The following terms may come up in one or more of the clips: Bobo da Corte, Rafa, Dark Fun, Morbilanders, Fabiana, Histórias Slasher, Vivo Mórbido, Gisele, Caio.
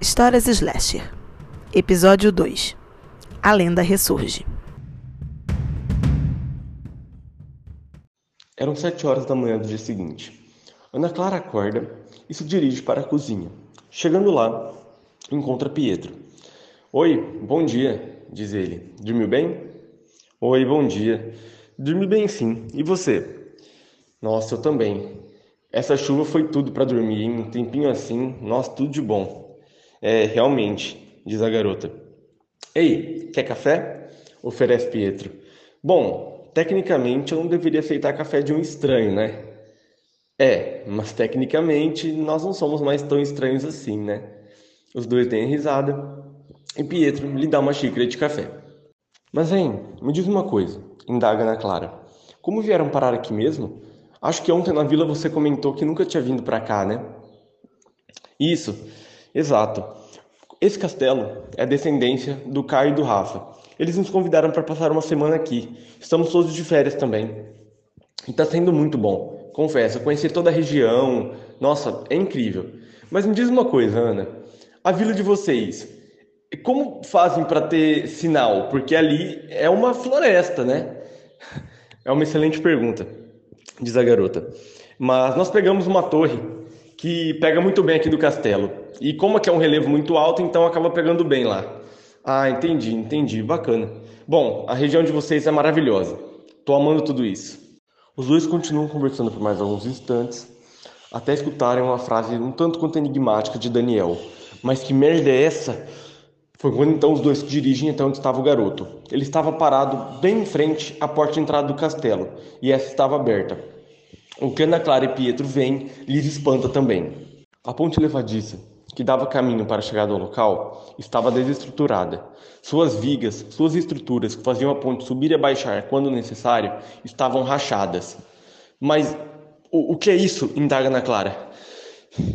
Histórias Slasher, Episódio 2 – A Lenda Ressurge. Eram 7 horas da manhã do dia seguinte. Ana Clara acorda e se dirige para a cozinha. Chegando lá, encontra Pietro. Oi, bom dia, diz ele. Dormiu bem? Oi, bom dia. Dormi bem sim. E você? Nossa, eu também. Essa chuva foi tudo para dormir, hein? Um tempinho assim, nossa, tudo de bom. É, realmente, diz a garota. Ei, quer café? Oferece Pietro. Bom, tecnicamente eu não deveria aceitar café de um estranho, né? É, mas tecnicamente nós não somos mais tão estranhos assim, né? Os dois dêem risada e Pietro lhe dá uma xícara de café. Mas, hein, me diz uma coisa, indaga Ana Clara. Como vieram parar aqui mesmo? Acho que ontem na vila você comentou que nunca tinha vindo pra cá, né? Isso. Exato. Esse castelo é descendência do Caio e do Rafa. Eles nos convidaram para passar uma semana aqui. Estamos todos de férias também. E está sendo muito bom. Confesso, conhecer toda a região. Nossa, é incrível. Mas me diz uma coisa, Ana. A vila de vocês, como fazem para ter sinal? Porque ali é uma floresta, né? É uma excelente pergunta, diz a garota. Mas nós pegamos uma torre que pega muito bem aqui do castelo. E como aqui é um relevo muito alto, então acaba pegando bem lá. Ah, entendi, bacana. Bom, a região de vocês é maravilhosa. Tô amando tudo isso. Os dois continuam conversando por mais alguns instantes, até escutarem uma frase um tanto quanto enigmática de Daniel. Mas que merda é essa? Foi quando então os dois se dirigem até onde estava o garoto. Ele estava parado bem em frente à porta de entrada do castelo, e essa estava aberta. O que Ana Clara e Pietro veem lhes espanta também. A ponte levadiça, que dava caminho para a chegada ao local, estava desestruturada. Suas vigas, suas estruturas que faziam a ponte subir e abaixar quando necessário, estavam rachadas. Mas o que é isso? Indaga Ana Clara.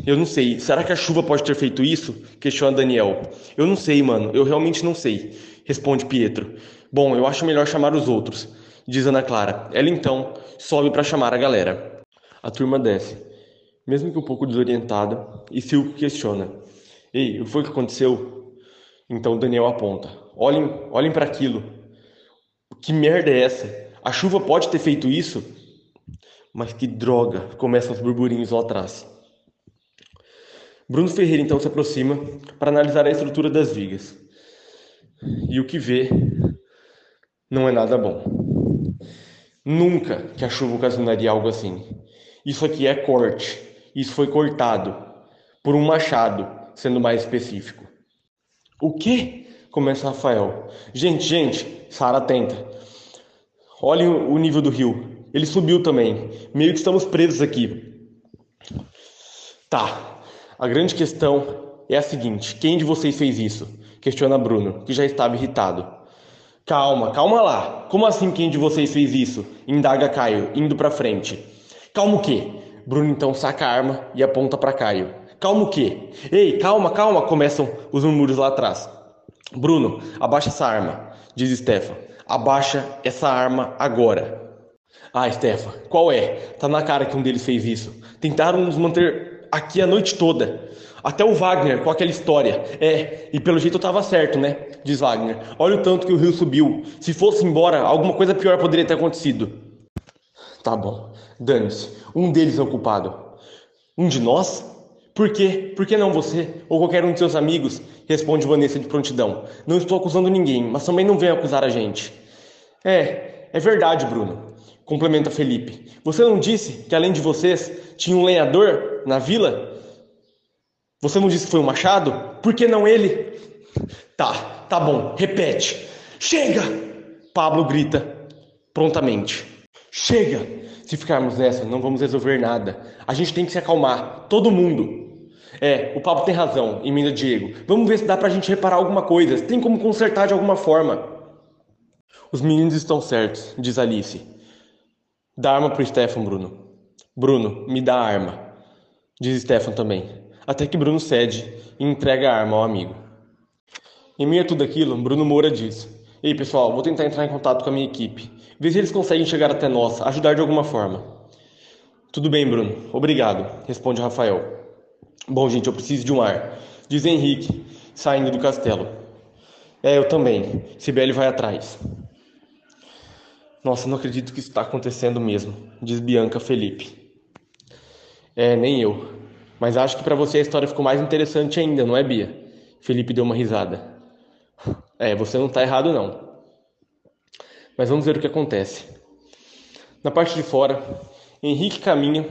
Eu não sei. Será que a chuva pode ter feito isso? Questiona Daniel. Eu não sei, mano. Eu realmente não sei, responde Pietro. Bom, eu acho melhor chamar os outros, diz Ana Clara. Ela então sobe para chamar a galera. A turma desce, mesmo que um pouco desorientada, e Silvio questiona. Ei, o que foi que aconteceu? Então Daniel aponta. Olhem para aquilo. Que merda é essa? A chuva pode ter feito isso? Mas que droga, começam os burburinhos lá atrás. Bruno Ferreira então se aproxima para analisar a estrutura das vigas. E o que vê não é nada bom. Nunca que a chuva ocasionaria algo assim. Isso aqui é corte. Isso foi cortado por um machado, sendo mais específico. O quê? Começa Rafael. Gente, Sara atenta. Olhem o nível do rio. Ele subiu também. Meio que estamos presos aqui. Tá. A grande questão é a seguinte. Quem de vocês fez isso? Questiona Bruno, que já estava irritado. Calma lá. Como assim quem de vocês fez isso? Indaga Caio, indo pra frente. Calma o quê? Bruno então saca a arma e aponta para Caio. Calma o quê? Ei, calma, começam os murmúrios lá atrás. Bruno, abaixa essa arma, diz Stefan. Abaixa essa arma agora. Ah, Stefan, qual é? Tá na cara que um deles fez isso. Tentaram nos manter aqui a noite toda. Até o Wagner com aquela história. É, e pelo jeito eu tava certo, né? Diz Wagner. Olha o tanto que o rio subiu. Se fosse embora, alguma coisa pior poderia ter acontecido. Tá bom, dane-se, um deles é o culpado. Um de nós? Por quê? Por que não você ou qualquer um de seus amigos? Responde Vanessa de prontidão. Não estou acusando ninguém, mas também não venha acusar a gente. É verdade, Bruno, complementa Felipe. Você não disse que além de vocês tinha um lenhador na vila? Você não disse que foi um machado? Por que não ele? Tá bom, repete. Chega! Pablo grita prontamente. Chega! Se ficarmos nessa, não vamos resolver nada. A gente tem que se acalmar. Todo mundo. É, o Pablo tem razão, emenda Diego. Vamos ver se dá pra gente reparar alguma coisa. Tem como consertar de alguma forma. Os meninos estão certos, diz Alice. Dá arma pro Stefan, Bruno. Bruno, me dá a arma, diz Stefan também. Até que Bruno cede e entrega a arma ao amigo. Em meio a tudo aquilo, Bruno Moura diz... Ei, pessoal, vou tentar entrar em contato com a minha equipe. Vê se eles conseguem chegar até nós, ajudar de alguma forma. Tudo bem, Bruno. Obrigado, responde Rafael. Bom, gente, eu preciso de um ar. diz Henrique, saindo do castelo. É, eu também. Sibeli vai atrás. Nossa, não acredito que isso está acontecendo mesmo, diz Bianca Felipe. É, nem eu. Mas acho que para você a história ficou mais interessante ainda, não é, Bia? Felipe deu uma risada. É, você não está errado, não. Mas vamos ver o que acontece. Na parte de fora, Henrique caminha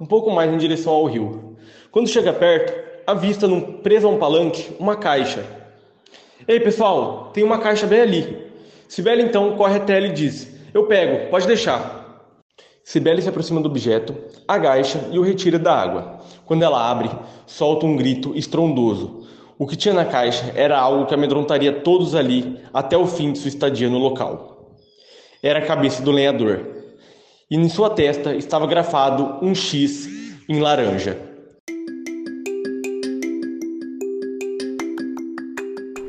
um pouco mais em direção ao rio. Quando chega perto, avista, presa a um palanque, uma caixa. Ei, pessoal, tem uma caixa bem ali. Sibeli, então, corre até ele e diz: eu pego, pode deixar. Sibeli se aproxima do objeto, agacha e o retira da água. Quando ela abre, solta um grito estrondoso. O que tinha na caixa era algo que amedrontaria todos ali até o fim de sua estadia no local. Era a cabeça do lenhador. E em sua testa estava grafado um X em laranja.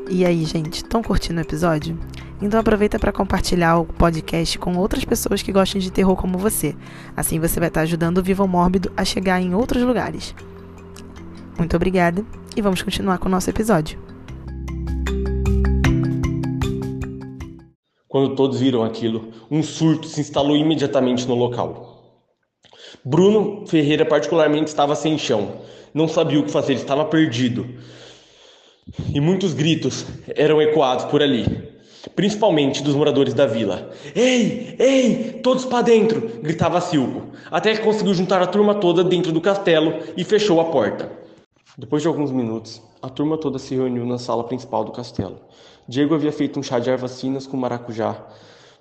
E aí, gente, estão curtindo o episódio? Então aproveita para compartilhar o podcast com outras pessoas que gostem de terror como você. Assim você vai estar ajudando o Vivo Mórbido a chegar em outros lugares. Muito obrigada e vamos continuar com o nosso episódio. Quando todos viram aquilo, um surto se instalou imediatamente no local. Bruno Ferreira particularmente estava sem chão. Não sabia o que fazer, estava perdido. E muitos gritos eram ecoados por ali. Principalmente dos moradores da vila. Ei, ei, todos para dentro, gritava Silco, até que conseguiu juntar a turma toda dentro do castelo e fechou a porta. Depois de alguns minutos, a turma toda se reuniu na sala principal do castelo. Diego havia feito um chá de ervacinas com maracujá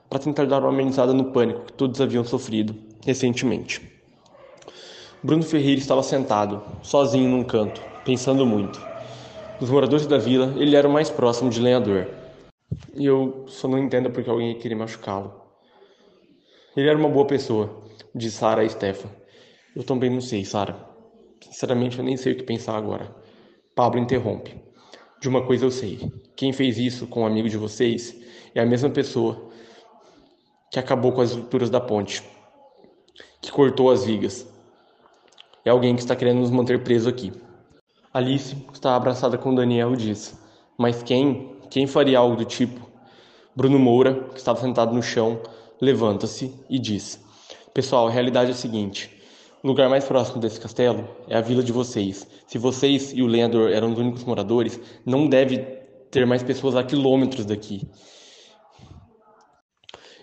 para tentar dar uma amenizada no pânico que todos haviam sofrido recentemente. Bruno Ferreira estava sentado, sozinho num canto, pensando muito. Dos moradores da vila, ele era o mais próximo de lenhador. E eu só não entendo porque alguém queria machucá-lo. Ele era uma boa pessoa, disse Sara a Estefa. Eu também não sei, Sara. Sinceramente, eu nem sei o que pensar agora. Pablo interrompe. De uma coisa eu sei. Quem fez isso com um amigo de vocês é a mesma pessoa que acabou com as estruturas da ponte, que cortou as vigas. É alguém que está querendo nos manter presos aqui. Alice está abraçada com Daniel e diz: mas quem? Quem faria algo do tipo? Bruno Moura, que estava sentado no chão, levanta-se e diz: pessoal, a realidade é a seguinte. O lugar mais próximo desse castelo é a vila de vocês. Se vocês e o lenhador eram os únicos moradores, não deve ter mais pessoas a quilômetros daqui.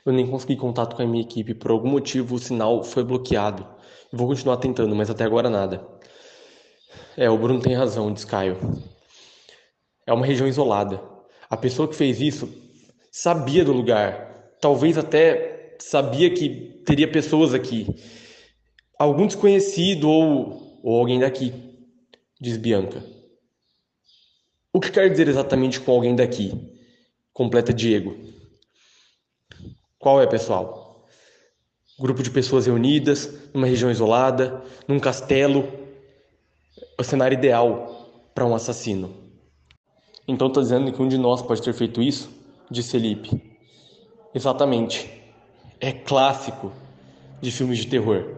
Eu nem consegui contato com a minha equipe. Por algum motivo, o sinal foi bloqueado. Eu vou continuar tentando, mas até agora nada. É, o Bruno tem razão, diz Caio. É uma região isolada. A pessoa que fez isso sabia do lugar, talvez até sabia que teria pessoas aqui. Algum desconhecido ou alguém daqui, diz Bianca. O que quer dizer exatamente com alguém daqui? Completa Diego. Qual é, pessoal? Grupo de pessoas reunidas, numa região isolada, num castelo. O cenário ideal para um assassino. Então está dizendo que um de nós pode ter feito isso? Disse Felipe. Exatamente. É clássico de filmes de terror.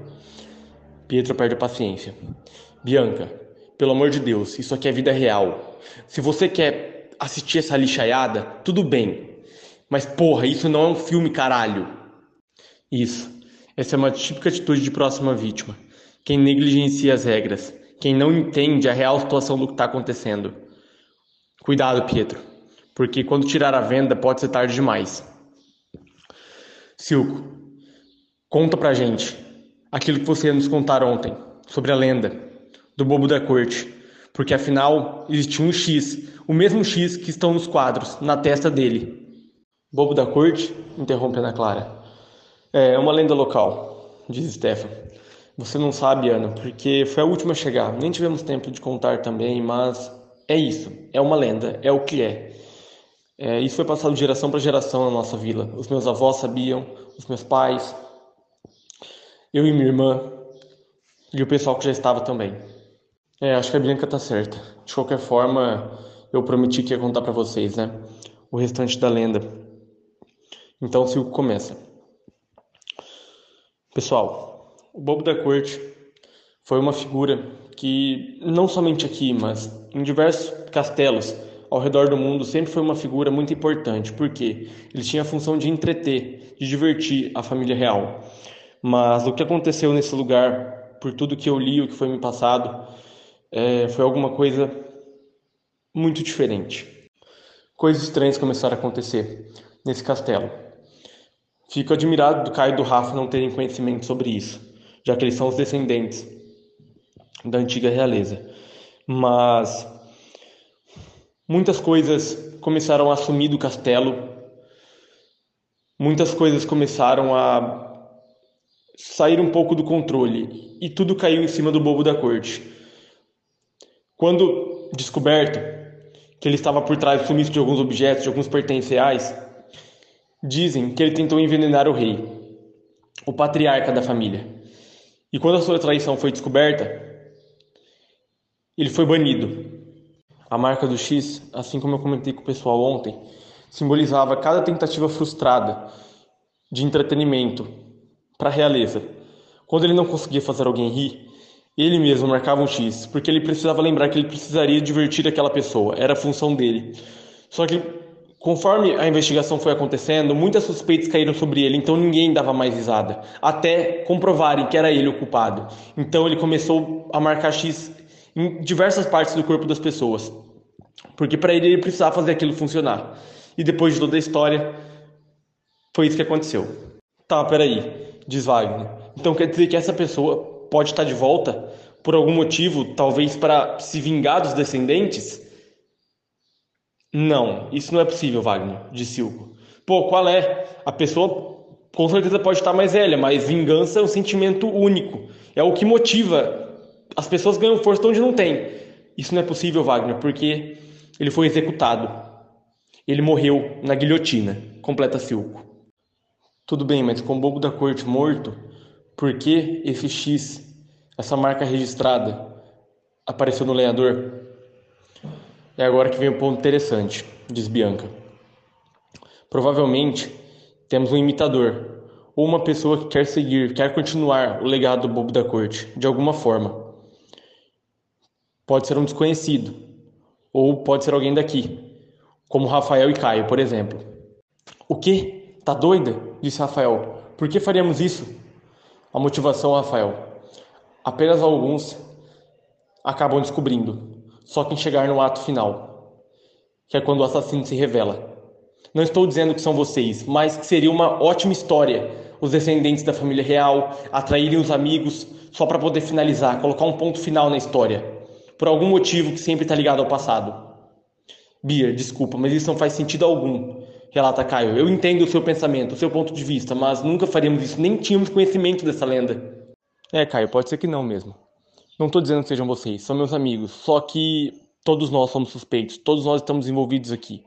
Pietro perde a paciência. Bianca, pelo amor de Deus, isso aqui é vida real. Se você quer assistir essa lixaiada, tudo bem. Mas porra, isso não é um filme, caralho. Isso. Essa é uma típica atitude de próxima vítima. Quem negligencia as regras. Quem não entende a real situação do que está acontecendo. Cuidado, Pietro, porque quando tirar a venda pode ser tarde demais. Silco, conta pra gente aquilo que você nos contar ontem sobre a lenda do Bobo da Corte, porque afinal existe um X, o mesmo X que estão nos quadros, na testa dele. Bobo da Corte? Interrompe Ana Clara. É uma lenda local, diz Stefan. Você não sabe, Ana, porque foi a última a chegar. Nem tivemos tempo de contar também, mas... é isso, é uma lenda, é o que é. Isso foi passado de geração para geração na nossa vila. Os meus avós sabiam, os meus pais, eu e minha irmã, e o pessoal que já estava também. Acho que a Bianca tá certa. De qualquer forma, eu prometi que ia contar para vocês, né? O restante da lenda. Então, se começa. Pessoal, o Bobo da Corte Foi uma figura que, não somente aqui, mas em diversos castelos ao redor do mundo, sempre foi uma figura muito importante, porque ele tinha a função de entreter, de divertir a família real. Mas o que aconteceu nesse lugar, por tudo que eu li, o que foi me passado, foi alguma coisa muito diferente. Coisas estranhas começaram a acontecer nesse castelo. Fico admirado do Caio e do Rafa não terem conhecimento sobre isso, já que eles são os descendentes da antiga realeza. Mas muitas coisas começaram a sumir do castelo, muitas coisas começaram a sair um pouco do controle, e tudo caiu em cima do Bobo da Corte. Quando descoberto que ele estava por trás do sumiço de alguns objetos, de alguns pertences reais, dizem que ele tentou envenenar o rei, o patriarca da família. E quando a sua traição foi descoberta, ele foi banido. A marca do X, assim como eu comentei com o pessoal ontem, simbolizava cada tentativa frustrada de entretenimento para a realeza. Quando ele não conseguia fazer alguém rir, ele mesmo marcava um X, porque ele precisava lembrar que ele precisaria divertir aquela pessoa, era a função dele. Só que, conforme a investigação foi acontecendo, muitas suspeitas caíram sobre ele, então ninguém dava mais risada, até comprovarem que era ele o culpado. Então ele começou a marcar X em diversas partes do corpo das pessoas, porque para ele, ele precisava fazer aquilo funcionar. E depois de toda a história, foi isso que aconteceu. Tá, peraí, diz Wagner. Então quer dizer que essa pessoa pode estar de volta por algum motivo, talvez para se vingar dos descendentes? Não, isso não é possível, Wagner, disse Hugo. Pô, qual é? A pessoa com certeza pode estar mais velha, mas vingança é um sentimento único. É o que motiva. As pessoas ganham força onde não tem. Isso não é possível, Wagner, porque ele foi executado. Ele morreu na guilhotina, completa-se Hugo. Tudo bem, mas com o Bobo da Corte morto, por que esse X, essa marca registrada, apareceu no lenhador? É agora que vem um ponto interessante, diz Bianca. Provavelmente temos um imitador, ou uma pessoa que quer seguir, quer continuar o legado do Bobo da Corte, de alguma forma. Pode ser um desconhecido, ou pode ser alguém daqui, como Rafael e Caio, por exemplo. O quê? Tá doida? Disse Rafael. Por que faríamos isso? A motivação, Rafael. Apenas alguns acabam descobrindo. Só quem chegar no ato final, que é quando o assassino se revela. Não estou dizendo que são vocês, mas que seria uma ótima história os descendentes da família real atraírem os amigos só para poder finalizar, colocar um ponto final na história, por algum motivo que sempre está ligado ao passado. Bia, desculpa, mas isso não faz sentido algum, relata Caio. Eu entendo o seu pensamento, o seu ponto de vista, mas nunca faríamos isso, nem tínhamos conhecimento dessa lenda. É, Caio, pode ser que não mesmo. Não estou dizendo que sejam vocês, são meus amigos, só que todos nós somos suspeitos, todos nós estamos envolvidos aqui.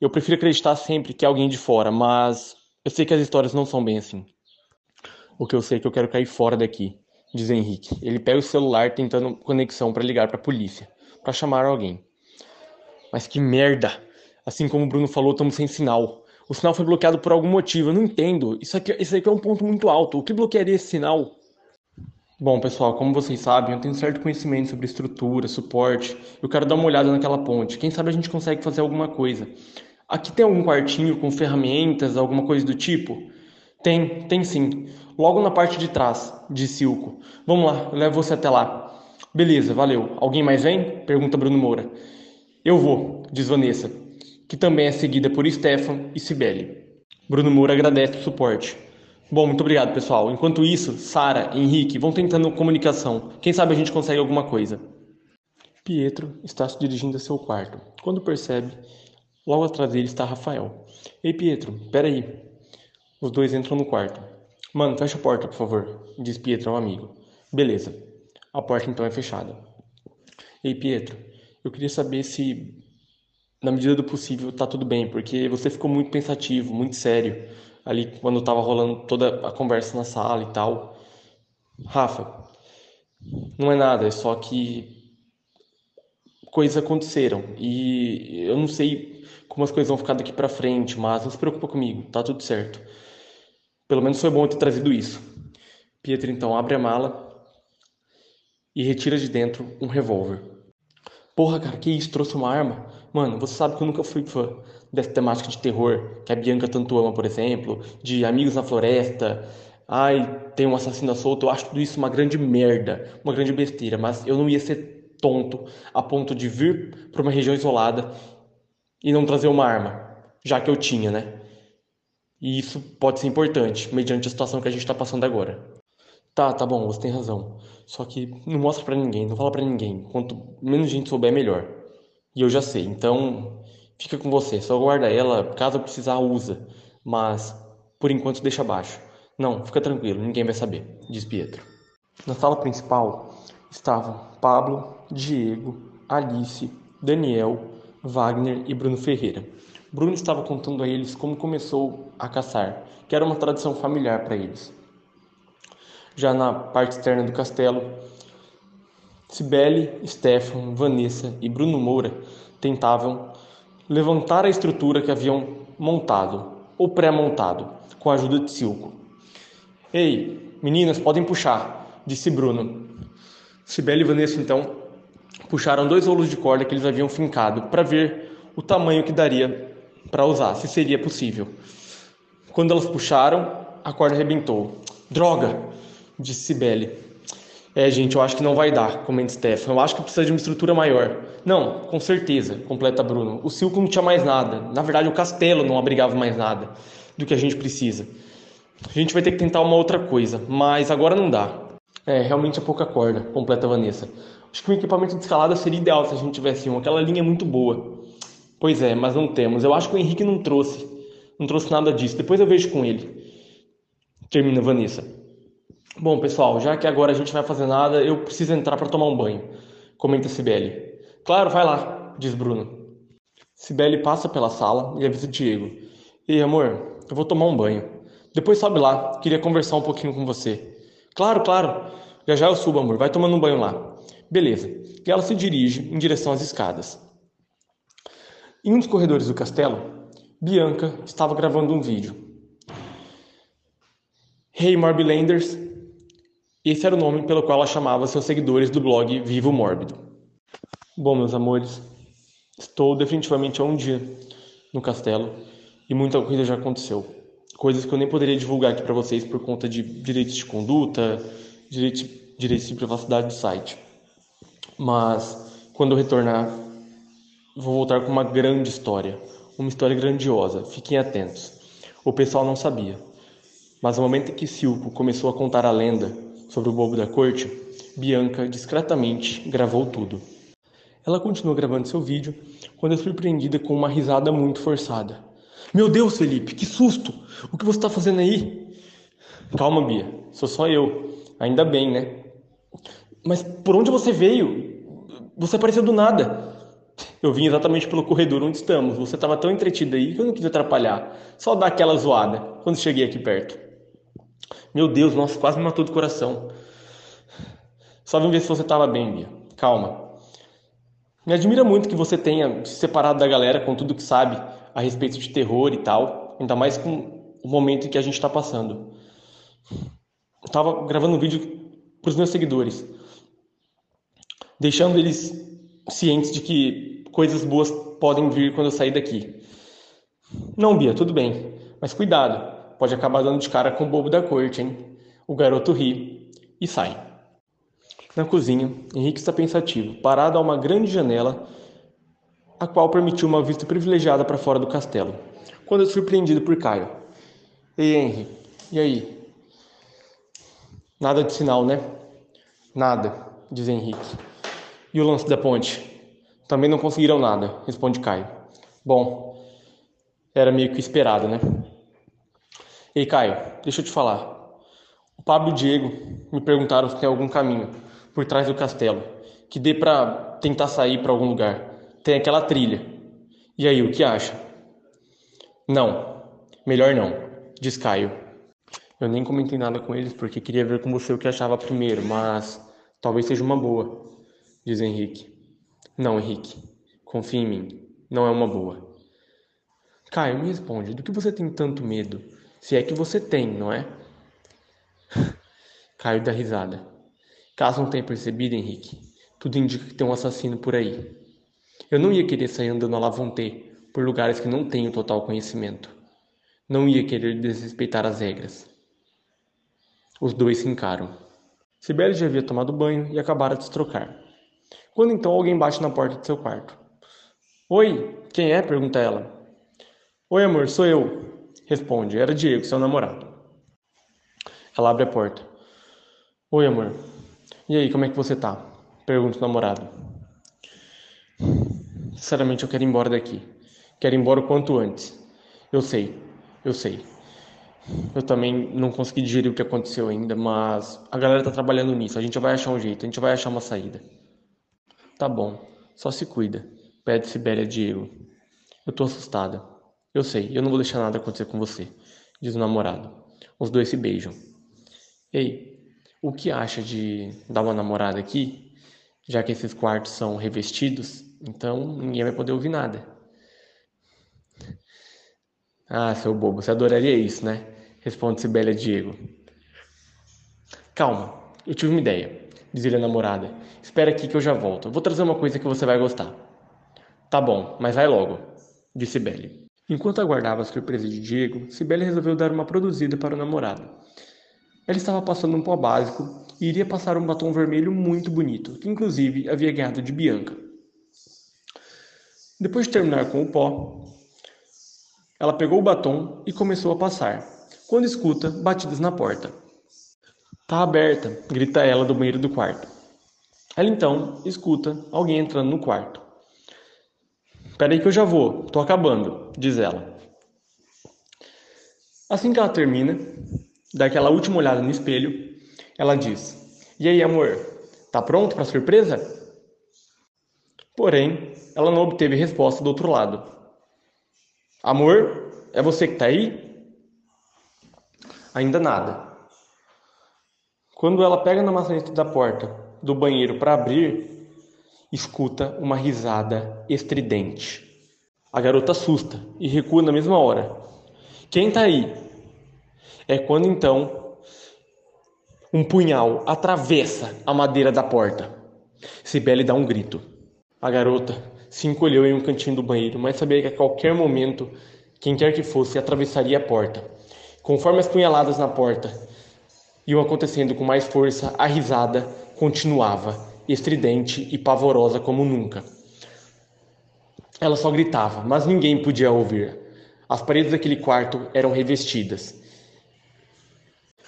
Eu prefiro acreditar sempre que é alguém de fora, mas eu sei que as histórias não são bem assim. O que eu sei é que eu quero cair fora daqui, diz Henrique. Ele pega o celular tentando conexão para ligar para a polícia, para chamar alguém. Mas que merda! Assim como o Bruno falou, estamos sem sinal. O sinal foi bloqueado por algum motivo, eu não entendo. Isso aqui é um ponto muito alto. O que bloquearia esse sinal? Bom, pessoal, como vocês sabem, eu tenho certo conhecimento sobre estrutura, suporte. Eu quero dar uma olhada naquela ponte. Quem sabe a gente consegue fazer alguma coisa. Aqui tem algum quartinho com ferramentas, alguma coisa do tipo? Tem sim. Logo na parte de trás, disse Hugo. Vamos lá, eu levo você até lá. Beleza, valeu. Alguém mais vem? Pergunta Bruno Moura. Eu vou, diz Vanessa, que também é seguida por Stefan e Cibele. Bruno Moura agradece o suporte. Bom, muito obrigado, pessoal. Enquanto isso, Sara e Henrique vão tentando comunicação. Quem sabe a gente consegue alguma coisa. Pietro está se dirigindo a seu quarto. Quando percebe, logo atrás dele está Rafael. Ei, Pietro, peraí. Os dois entram no quarto. Mano, fecha a porta, por favor, diz Pietro ao amigo. Beleza. A porta, então, é fechada. Ei, Pietro, eu queria saber se, na medida do possível, tá tudo bem, porque você ficou muito pensativo, muito sério, ali quando tava rolando toda a conversa na sala e tal. Rafa, não é nada, é só que coisas aconteceram e eu não sei como as coisas vão ficar daqui pra frente, mas não se preocupa comigo, tá tudo certo. Pelo menos foi bom eu ter trazido isso. Pietro, então, abre a mala e retira de dentro um revólver. Porra, cara, que isso? Trouxe uma arma? Mano, você sabe que eu nunca fui fã dessa temática de terror que a Bianca tanto ama, por exemplo, de Amigos na Floresta, ai, tem um assassino solto. Eu acho tudo isso uma grande merda, uma grande besteira, mas eu não ia ser tonto a ponto de vir para uma região isolada e não trazer uma arma, já que eu tinha, né? E isso pode ser importante, mediante a situação que a gente tá passando agora. Tá bom, você tem razão. Só que não mostra pra ninguém, não fala pra ninguém. Quanto menos gente souber, melhor. E eu já sei, então fica com você. Só guarda ela, caso eu precisar, usa. Mas, por enquanto, deixa abaixo. Não, fica tranquilo, ninguém vai saber, diz Pietro. Na sala principal estavam Pablo, Diego, Alice, Daniel, Wagner e Bruno Ferreira. Bruno estava contando a eles como começou a caçar, que era uma tradição familiar para eles. Já na parte externa do castelo, Cibele, Stefan, Vanessa e Bruno Moura tentavam levantar a estrutura que haviam montado, ou pré-montado, com a ajuda de Silco. Ei, meninas, podem puxar, disse Bruno. Cibele e Vanessa, então, puxaram 2 rolos de corda que eles haviam fincado para ver o tamanho que daria para usar, se seria possível. Quando elas puxaram, a corda arrebentou. Droga, disse Cibele. É, gente, eu acho que não vai dar, comenta Stefan. Eu acho que precisa de uma estrutura maior. Não, com certeza, completa Bruno. O circo não tinha mais nada. Na verdade, o castelo não abrigava mais nada do que a gente precisa. A gente vai ter que tentar uma outra coisa, mas agora não dá. É, realmente é pouca corda, completa Vanessa. Acho que um equipamento de escalada seria ideal se a gente tivesse um. Aquela linha é muito boa. Pois é, mas não temos. Eu acho que o Henrique não trouxe nada disso. Depois eu vejo com ele, termina Vanessa. Bom, pessoal, já que agora a gente não vai fazer nada, eu preciso entrar para tomar um banho, comenta Cibele. Claro, vai lá, diz Bruno. Cibele passa pela sala e avisa Diego. Ei, amor, eu vou tomar um banho. Depois sobe lá, queria conversar um pouquinho com você. Claro, já eu subo, amor, vai tomando um banho lá. Beleza. E ela se dirige em direção às escadas. Em um dos corredores do castelo, Bianca estava gravando um vídeo. Hey Morbilanders, esse era o nome pelo qual ela chamava seus seguidores do blog Vivo Mórbido. Bom, meus amores, estou definitivamente há um dia no castelo e muita coisa já aconteceu. Coisas que eu nem poderia divulgar aqui para vocês por conta de direitos de conduta, direitos de privacidade do site. Mas, quando eu retornar, vou voltar com uma grande história, uma história grandiosa, fiquem atentos. O pessoal não sabia, mas no momento em que Silco começou a contar a lenda sobre o Bobo da Corte, Bianca discretamente gravou tudo. Ela continuou gravando seu vídeo quando é surpreendida com uma risada muito forçada. Meu Deus, Felipe, que susto! O que você está fazendo aí? Calma, Bia, sou só eu. Ainda bem, né? Mas por onde você veio? Você apareceu do nada. Eu vim exatamente pelo corredor onde estamos. Você estava tão entretida aí que eu não quis atrapalhar. Só dar aquela zoada quando cheguei aqui perto. Meu Deus, nossa, quase me matou do coração. Só vim ver se você estava bem, Bia. Calma. Me admira muito que você tenha se separado da galera com tudo que sabe a respeito de terror e tal. Ainda mais com o momento em que a gente está passando. Eu estava gravando um vídeo para os meus seguidores, deixando eles cientes de que coisas boas podem vir quando eu sair daqui. Não, Bia, tudo bem, mas cuidado, pode acabar dando de cara com o Bobo da Corte, hein? O garoto ri e sai. Na cozinha, Henrique está pensativo, parado a uma grande janela, a qual permitiu uma vista privilegiada para fora do castelo, quando é surpreendido por Caio. Ei, Henry, e aí? Nada de sinal, né? Nada, diz Henrique. E o lance da ponte? Também não conseguiram nada, responde Caio. Bom, era meio que esperado, né? Ei, Caio, deixa eu te falar. O Pablo e o Diego me perguntaram se tem algum caminho por trás do castelo que dê pra tentar sair pra algum lugar. Tem aquela trilha. E aí, o que acha? Não, melhor não, diz Caio. Eu nem comentei nada com eles porque queria ver com você o que achava primeiro, mas talvez seja uma boa, diz Henrique. Não, Henrique, confia em mim, não é uma boa. Caio, me responde, do que você tem tanto medo? Se é que você tem, não é? Caio dá risada. Caso não tenha percebido, Henrique, tudo indica que tem um assassino por aí. Eu não ia querer sair andando à lavonté por lugares que não tenho total conhecimento. Não ia querer desrespeitar as regras. Os dois se encaram. Sibeli já havia tomado banho e acabara de se trocar. Quando então alguém bate na porta de seu quarto. Oi, quem é? Pergunta ela. Oi amor, sou eu. Responde, era Diego, seu namorado. Ela abre a porta. Oi amor. E aí, como é que você tá? Pergunta o namorado. Sinceramente, eu quero ir embora daqui. Quero ir embora o quanto antes. Eu sei. Eu também não consegui digerir o que aconteceu ainda, mas a galera tá trabalhando nisso. A gente vai achar um jeito, a gente vai achar uma saída. Tá bom, só se cuida. Pede Sibeli a Diego. Eu tô assustada. Eu sei, eu não vou deixar nada acontecer com você, diz o namorado. Os dois se beijam. Ei, o que acha de dar uma namorada aqui? Já que esses quartos são revestidos, então ninguém vai poder ouvir nada. Ah, seu bobo, você adoraria isso, né? Responde Sibeli a Diego. Calma, eu tive uma ideia, diz ele à namorada. Espera aqui que eu já volto. Eu vou trazer uma coisa que você vai gostar. Tá bom, mas vai logo, disse Sibeli. Enquanto aguardava a surpresa de Diego, Sibeli resolveu dar uma produzida para o namorado. Ela estava passando um pó básico e iria passar um batom vermelho muito bonito, que inclusive havia ganhado de Bianca. Depois de terminar com o pó, ela pegou o batom e começou a passar, quando escuta batidas na porta. Tá aberta, grita ela do banheiro do quarto. Ela então escuta alguém entrando no quarto. Peraí que eu já vou, tô acabando, diz ela. Assim que ela termina, dá aquela última olhada no espelho, ela diz, e aí amor, tá pronto pra surpresa? Porém, ela não obteve resposta do outro lado. Amor, é você que tá aí? Ainda nada. Quando ela pega na maçaneta da porta do banheiro pra abrir, escuta uma risada estridente. A garota assusta e recua na mesma hora. Quem tá aí? É quando então um punhal atravessa a madeira da porta. Sibeli dá um grito. A garota se encolheu em um cantinho do banheiro, mas sabia que a qualquer momento, quem quer que fosse, atravessaria a porta. Conforme as punhaladas na porta iam acontecendo com mais força, a risada continuava, estridente e pavorosa como nunca. Ela só gritava, mas ninguém podia ouvir. As paredes daquele quarto eram revestidas.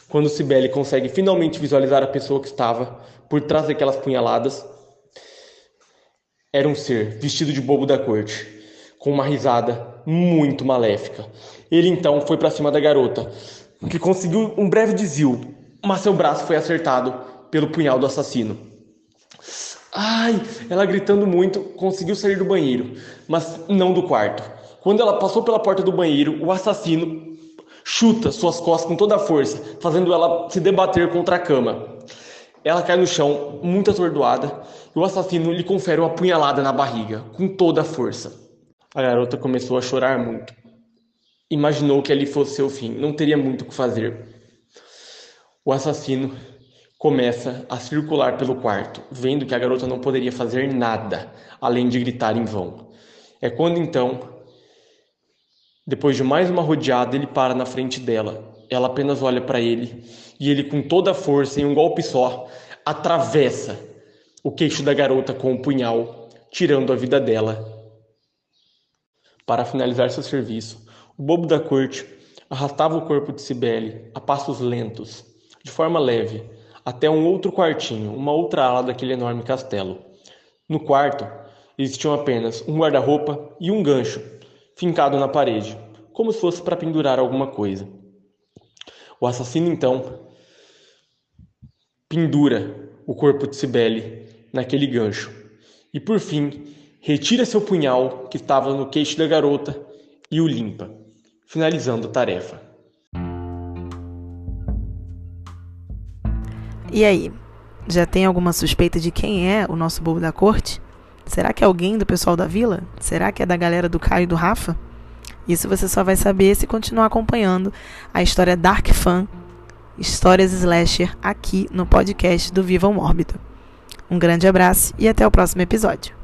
Quando Sibeli consegue finalmente visualizar a pessoa que estava por trás daquelas punhaladas, era um ser vestido de bobo da corte, com uma risada muito maléfica. Ele então foi para cima da garota, que conseguiu um breve desvio, mas seu braço foi acertado pelo punhal do assassino. Ai! Ela gritando muito, conseguiu sair do banheiro, mas não do quarto. Quando ela passou pela porta do banheiro, o assassino chuta suas costas com toda a força, fazendo ela se debater contra a cama. Ela cai no chão, muito atordoada, e o assassino lhe confere uma punhalada na barriga, com toda a força. A garota começou a chorar muito. Imaginou que ali fosse seu fim, não teria muito o que fazer. O assassino começa a circular pelo quarto, vendo que a garota não poderia fazer nada, além de gritar em vão. É quando então, depois de mais uma rodeada, ele para na frente dela. Ela apenas olha para ele e ele, com toda a força, em um golpe só, atravessa o queixo da garota com um punhal, tirando a vida dela. Para finalizar seu serviço, o bobo da corte arrastava o corpo de Sibeli a passos lentos, de forma leve, até um outro quartinho, uma outra ala daquele enorme castelo. No quarto, existiam apenas um guarda-roupa e um gancho, fincado na parede, como se fosse para pendurar alguma coisa. O assassino, então, pendura o corpo de Sibeli naquele gancho e, por fim, retira seu punhal que estava no queixo da garota e o limpa, finalizando a tarefa. E aí, já tem alguma suspeita de quem é o nosso bobo da corte? Será que é alguém do pessoal da vila? Será que é da galera do Caio e do Rafa? Isso você só vai saber se continuar acompanhando a história Dark Fan Histórias Slasher aqui no podcast do Vivo Mórbido. Um grande abraço e até o próximo episódio.